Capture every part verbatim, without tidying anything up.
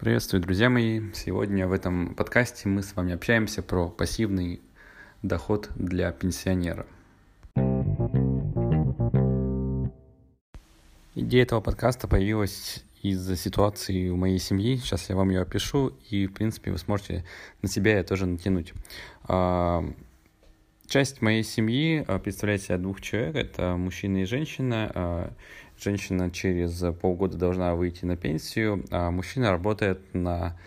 Приветствую, друзья мои! Сегодня в этом подкасте мы с вами общаемся про пассивный доход для пенсионера. Идея этого подкаста появилась из-за ситуации у моей семьи. Сейчас я вам ее опишу, и, в принципе, вы сможете на себя ее тоже натянуть. Часть моей семьи представляет себя двух человек. Это мужчина и женщина. Женщина через полгода должна выйти на пенсию, а мужчина работает на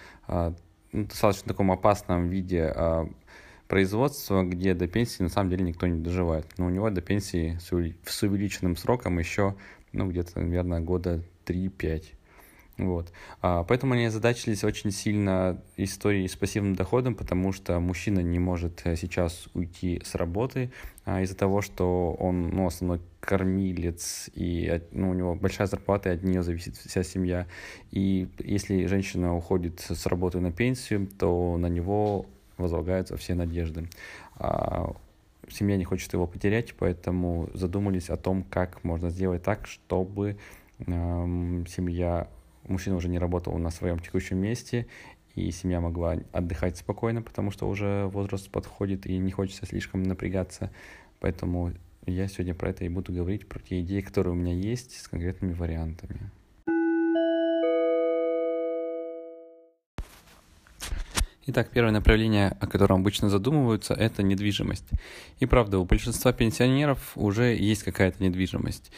достаточно таком опасном виде производства, где до пенсии на самом деле никто не доживает. Но у него до пенсии с увеличенным сроком еще ну, где-то, наверное, года три-пять. Вот. Поэтому они озадачились очень сильно историей с пассивным доходом, потому что мужчина не может сейчас уйти с работы из-за того, что он ну, основной кормилец, и ну, у него большая зарплата, и от нее зависит вся семья. И если женщина уходит с работы на пенсию, то на него возлагаются все надежды. Семья не хочет его потерять, поэтому задумались о том, как можно сделать так, чтобы семья... Мужчина уже не работал на своем текущем месте, и семья могла отдыхать спокойно, потому что уже возраст подходит, и не хочется слишком напрягаться. Поэтому я сегодня про это и буду говорить, про те идеи, которые у меня есть, с конкретными вариантами. Итак, первое направление, о котором обычно задумываются, это недвижимость. И правда, у большинства пенсионеров уже есть какая-то недвижимость.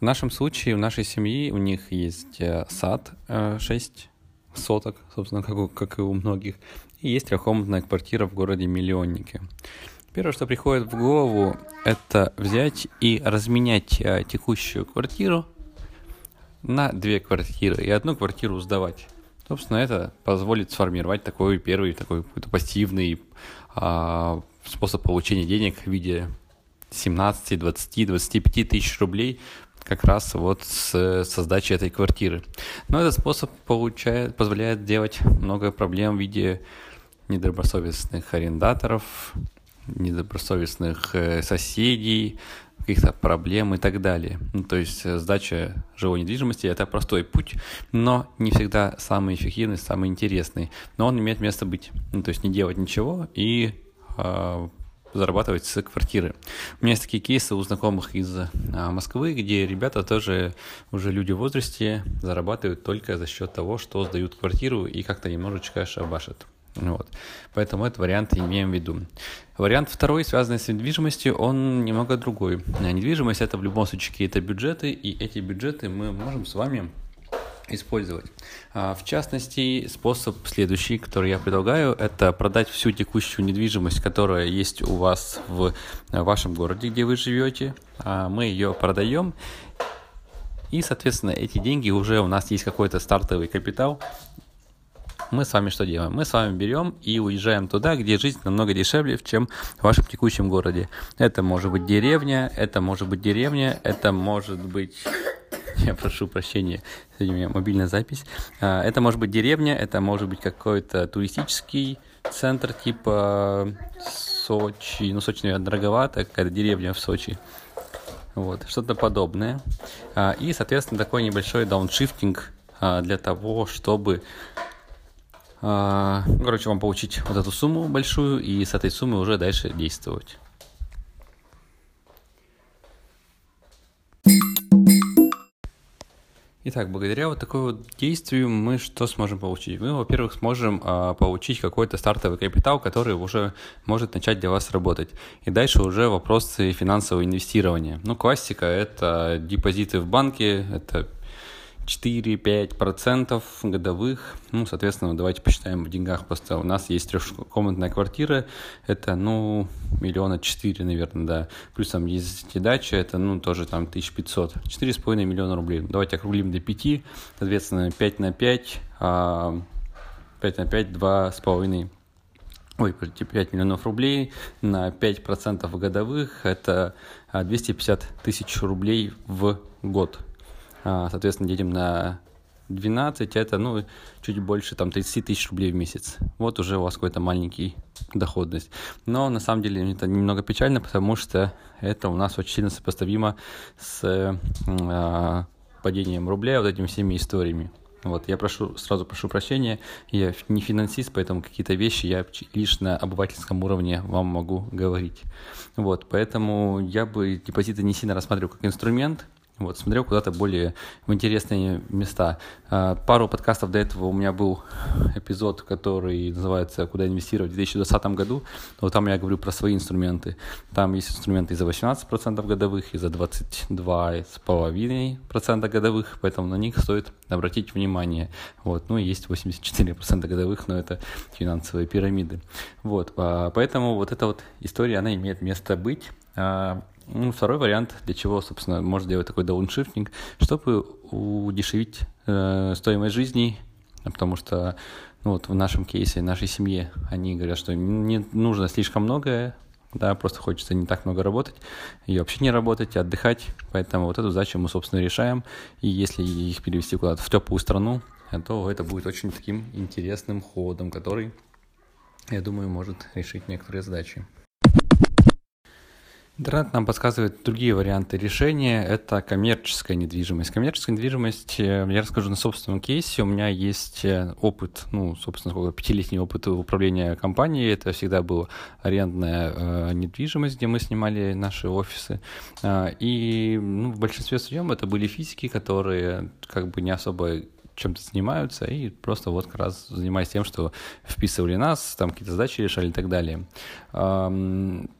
В нашем случае, у нашей семьи, у них есть сад шесть соток, собственно, как у, как и у многих, и есть трехкомнатная квартира в городе Миллионнике. Первое, что приходит в голову, это взять и разменять текущую квартиру на две квартиры и одну квартиру сдавать. Собственно, это позволит сформировать такой первый, такой какой-то пассивный а, способ получения денег в виде семнадцати, двадцати, двадцати пяти тысяч рублей как раз вот с, со сдачи этой квартиры. Но этот способ получает, позволяет делать много проблем в виде недобросовестных арендаторов, недобросовестных соседей, каких-то проблем и так далее. Ну, то есть сдача жилой недвижимости – это простой путь, но не всегда самый эффективный, самый интересный. Но он имеет место быть. Ну, то есть не делать ничего и э, зарабатывать с квартиры. У меня есть такие кейсы у знакомых из Москвы, где ребята тоже уже люди в возрасте зарабатывают только за счет того, что сдают квартиру и как-то немножечко шабашат. Вот. Поэтому этот вариант имеем в виду. Вариант второй, связанный с недвижимостью, он немного другой. Недвижимость – это в любом случае какие-то бюджеты, и эти бюджеты мы можем с вами использовать. В частности, способ следующий, который я предлагаю, это продать всю текущую недвижимость, которая есть у вас в вашем городе, где вы живете. Мы ее продаем, и, соответственно, эти деньги уже у нас есть какой-то стартовый капитал. Мы с вами что делаем? Мы с вами берем и уезжаем туда, где жизнь намного дешевле, чем в вашем текущем городе. Это может быть деревня, это может быть деревня, это может быть... Я прошу прощения, сегодня у меня мобильная запись. Это может быть деревня, это может быть какой-то туристический центр типа Сочи. Ну, Сочи, наверное, дороговато, какая-то деревня в Сочи. Вот, что-то подобное. И, соответственно, такой небольшой дауншифтинг для того, чтобы... Короче, вам получить вот эту сумму большую и с этой суммы уже дальше действовать. Итак, благодаря вот такому вот действию мы что сможем получить? Мы, во-первых, сможем а, получить какой-то стартовый капитал, который уже может начать для вас работать. И дальше уже вопросы финансового инвестирования. Ну, классика – это депозиты в банке, это четыре-пять процентов годовых. Ну, соответственно, давайте посчитаем в деньгах. Просто у нас есть трехкомнатная квартира, это, ну, миллиона четыре, наверное, да. Плюс там есть дача, это, ну, тоже там тысяча пятьсот. четыре с половиной миллиона рублей. Давайте округлим до пяти, соответственно, пять на пять, пять на пять, два с половиной. Ой, пять миллионов рублей на пять процентов годовых, это двести пятьдесят тысяч рублей в год. Соответственно, делим на двенадцать, это ну, чуть больше там, тридцать тысяч рублей в месяц. Вот уже у вас какой-то маленький доходность. Но на самом деле это немного печально, потому что это у нас очень сильно сопоставимо с э, падением рубля, вот этими всеми историями. Вот, я прошу, сразу прошу прощения, я не финансист, поэтому какие-то вещи я лишь на обывательском уровне вам могу говорить. Вот, поэтому я бы депозиты не сильно рассматривал как инструмент, вот, смотрел куда-то более в интересные места. Пару подкастов до этого у меня был эпизод, который называется «Куда инвестировать» в две тысячи двадцатом году. Вот там я говорю про свои инструменты. Там есть инструменты и за восемнадцать процентов годовых, и за двадцать два и пять процентов годовых, поэтому на них стоит обратить внимание. Вот. Ну и есть восемьдесят четыре процента годовых, но это финансовые пирамиды. Вот. Поэтому вот эта вот история, она имеет место быть. Ну, второй вариант, для чего, собственно, можно делать такой дауншифтинг, чтобы удешевить э, стоимость жизни, потому что, ну, вот в нашем кейсе, в нашей семье, они говорят, что не нужно слишком многое, да, просто хочется не так много работать, и вообще не работать, и отдыхать, поэтому вот эту задачу мы, собственно, решаем, и если их перевести куда-то в теплую страну, то это будет очень таким интересным ходом, который, я думаю, может решить некоторые задачи. Интернет нам подсказывает другие варианты решения. Это коммерческая недвижимость. Коммерческая недвижимость, я расскажу на собственном кейсе. У меня есть опыт, ну, собственно, пятилетний опыт управления компанией. Это всегда была арендная недвижимость, где мы снимали наши офисы. И, ну, в большинстве своем это были физики, которые как бы не особо чем-то занимаются и просто вот как раз занимаясь тем, что вписывали нас, там какие-то задачи решали и так далее.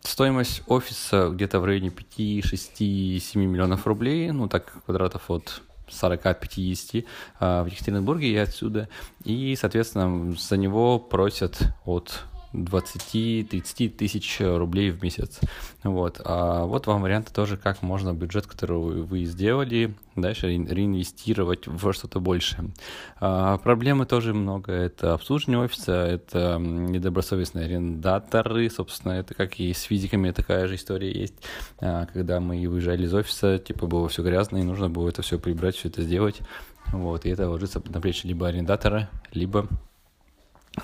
Стоимость офиса где-то в районе пять, шесть, семь миллионов рублей, ну так квадратов от сорок-пятьдесят в Екатеринбурге и отсюда. И, соответственно, за него просят от двадцать-тридцать тысяч рублей в месяц. Вот. А вот вам варианты тоже, как можно бюджет, который вы сделали, дальше реинвестировать в что-то большее. А проблемы тоже много. Это обслуживание офиса, это недобросовестные арендаторы. Собственно, это как и с физиками такая же история есть. А когда мы выезжали из офиса, типа было все грязно, и нужно было это все прибрать, все это сделать. Вот. И это ложится на плечи либо арендатора, либо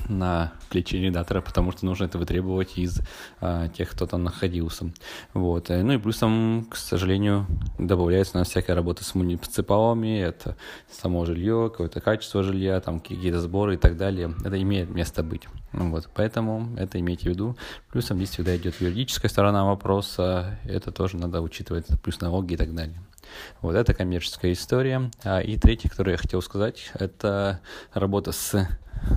на плечи арендатора, потому что нужно это вытребовать из а, тех, кто там находился. Вот. Ну и плюсом, к сожалению, добавляется у нас всякая работа с муниципалами, это само жилье, какое-то качество жилья, там какие-то сборы и так далее. Это имеет место быть. Вот. Поэтому это имейте в виду. Плюсом здесь всегда идет юридическая сторона вопроса, это тоже надо учитывать, плюс налоги и так далее. Вот это коммерческая история. И третье, которое я хотел сказать, это работа с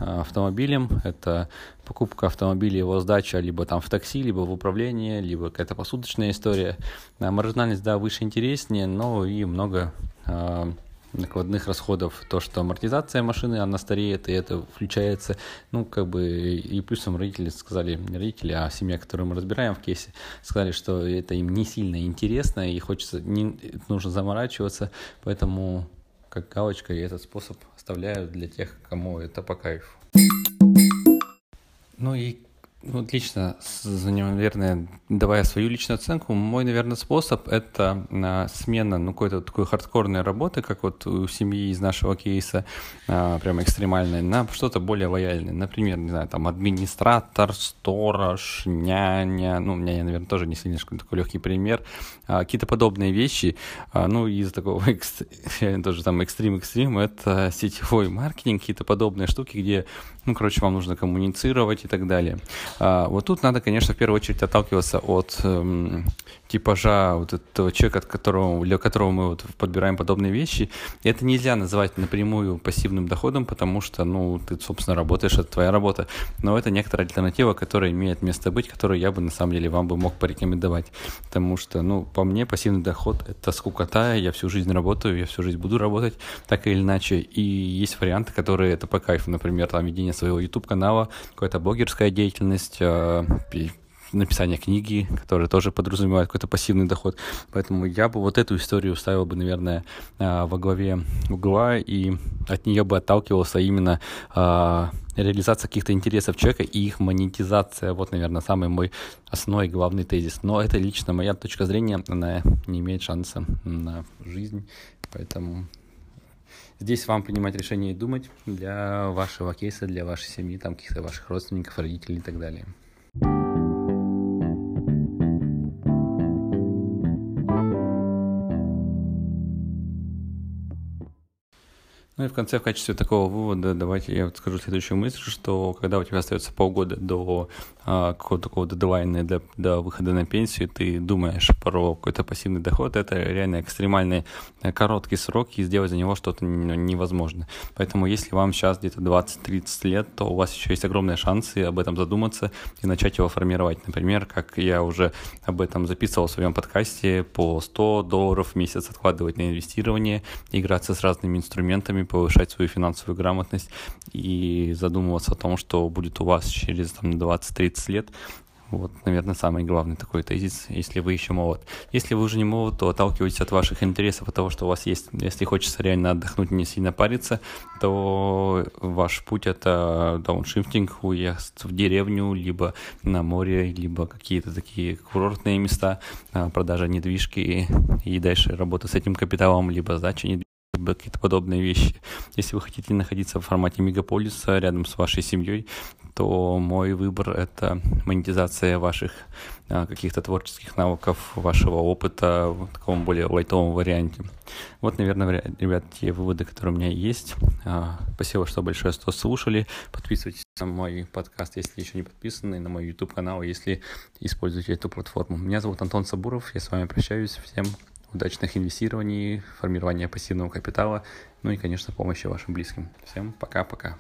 автомобилем, это покупка автомобиля, его сдача либо там в такси, либо в управлении, либо какая-то посуточная история. Маржинальность, да, выше, интереснее, но и много э, накладных расходов. То, что амортизация машины, она стареет, и это включается, ну, как бы, и плюсом родители сказали, не родители, а семья, которую мы разбираем в кейсе, сказали, что это им не сильно интересно, и хочется, не, нужно заморачиваться, поэтому как галочка, и этот способ оставляю для тех, кому это по кайфу. Ну и вот лично, наверное, давая свою личную оценку, мой, наверное, способ – это смена, ну, какой-то такой хардкорной работы, как вот у семьи из нашего кейса, прямо экстремальной, на что-то более лояльное. Например, не знаю, там, администратор, сторож, няня, ну, няня, наверное, тоже не сильно такой легкий пример, какие-то подобные вещи. Ну, из такого тоже там экстрим-экстрим – это сетевой маркетинг, какие-то подобные штуки, где, ну, короче, вам нужно коммуницировать и так далее. Вот тут надо, конечно, в первую очередь отталкиваться от эм, типажа вот этого человека, от которого, для которого мы вот подбираем подобные вещи. И это нельзя называть напрямую пассивным доходом, потому что, ну, ты, собственно, работаешь, это твоя работа. Но это некоторая альтернатива, которая имеет место быть, которую я бы, на самом деле, вам бы мог порекомендовать. Потому что, ну, по мне, пассивный доход – это скукота, я всю жизнь работаю, я всю жизнь буду работать, так или иначе. И есть варианты, которые это по кайфу, например, там, ведение своего YouTube-канала, какая-то блогерская деятельность, написание книги, которая тоже подразумевает какой-то пассивный доход. Поэтому я бы вот эту историю ставил бы, наверное, во главе угла, и от нее бы отталкивался именно реализация каких-то интересов человека и их монетизация. Вот, наверное, самый мой основной главный тезис. Но это лично моя точка зрения, она не имеет шанса на жизнь, поэтому здесь вам принимать решение и думать для вашего кейса, для вашей семьи, там каких-то ваших родственников, родителей и так далее. Ну и в конце, в качестве такого вывода, давайте я вот скажу следующую мысль, что когда у тебя остается полгода до а, какого-то такого дедлайна, для, до выхода на пенсию, ты думаешь про какой-то пассивный доход, это реально экстремальный короткий срок, и сделать за него что-то невозможно. Поэтому если вам сейчас где-то двадцать-тридцать лет, то у вас еще есть огромные шансы об этом задуматься и начать его формировать. Например, как я уже об этом записывал в своем подкасте, по сто долларов в месяц откладывать на инвестирование, играться с разными инструментами, повышать свою финансовую грамотность и задумываться о том, что будет у вас через там, двадцать-тридцать лет. Вот, наверное, самый главный такой тезис, если вы еще молод. Если вы уже не молод, то отталкивайтесь от ваших интересов, от того, что у вас есть. Если хочется реально отдохнуть, не сильно париться, то ваш путь — это дауншифтинг, уезд в деревню, либо на море, либо какие-то такие курортные места, продажа недвижки и дальше работа с этим капиталом, либо сдача недвижки, какие-то подобные вещи. Если вы хотите находиться в формате мегаполиса рядом с вашей семьей, то мой выбор — это монетизация ваших а, каких-то творческих навыков, вашего опыта в таком более лайтовом варианте. Вот, наверное, ребят, те выводы, которые у меня есть. А, спасибо, что большое, что слушали. Подписывайтесь на мой подкаст, если еще не подписаны, на мой YouTube-канал, если используете эту платформу. Меня зовут Антон Сабуров, я с вами прощаюсь. Всем удачных инвестирований, формирования пассивного капитала, ну и, конечно, помощи вашим близким. Всем пока-пока.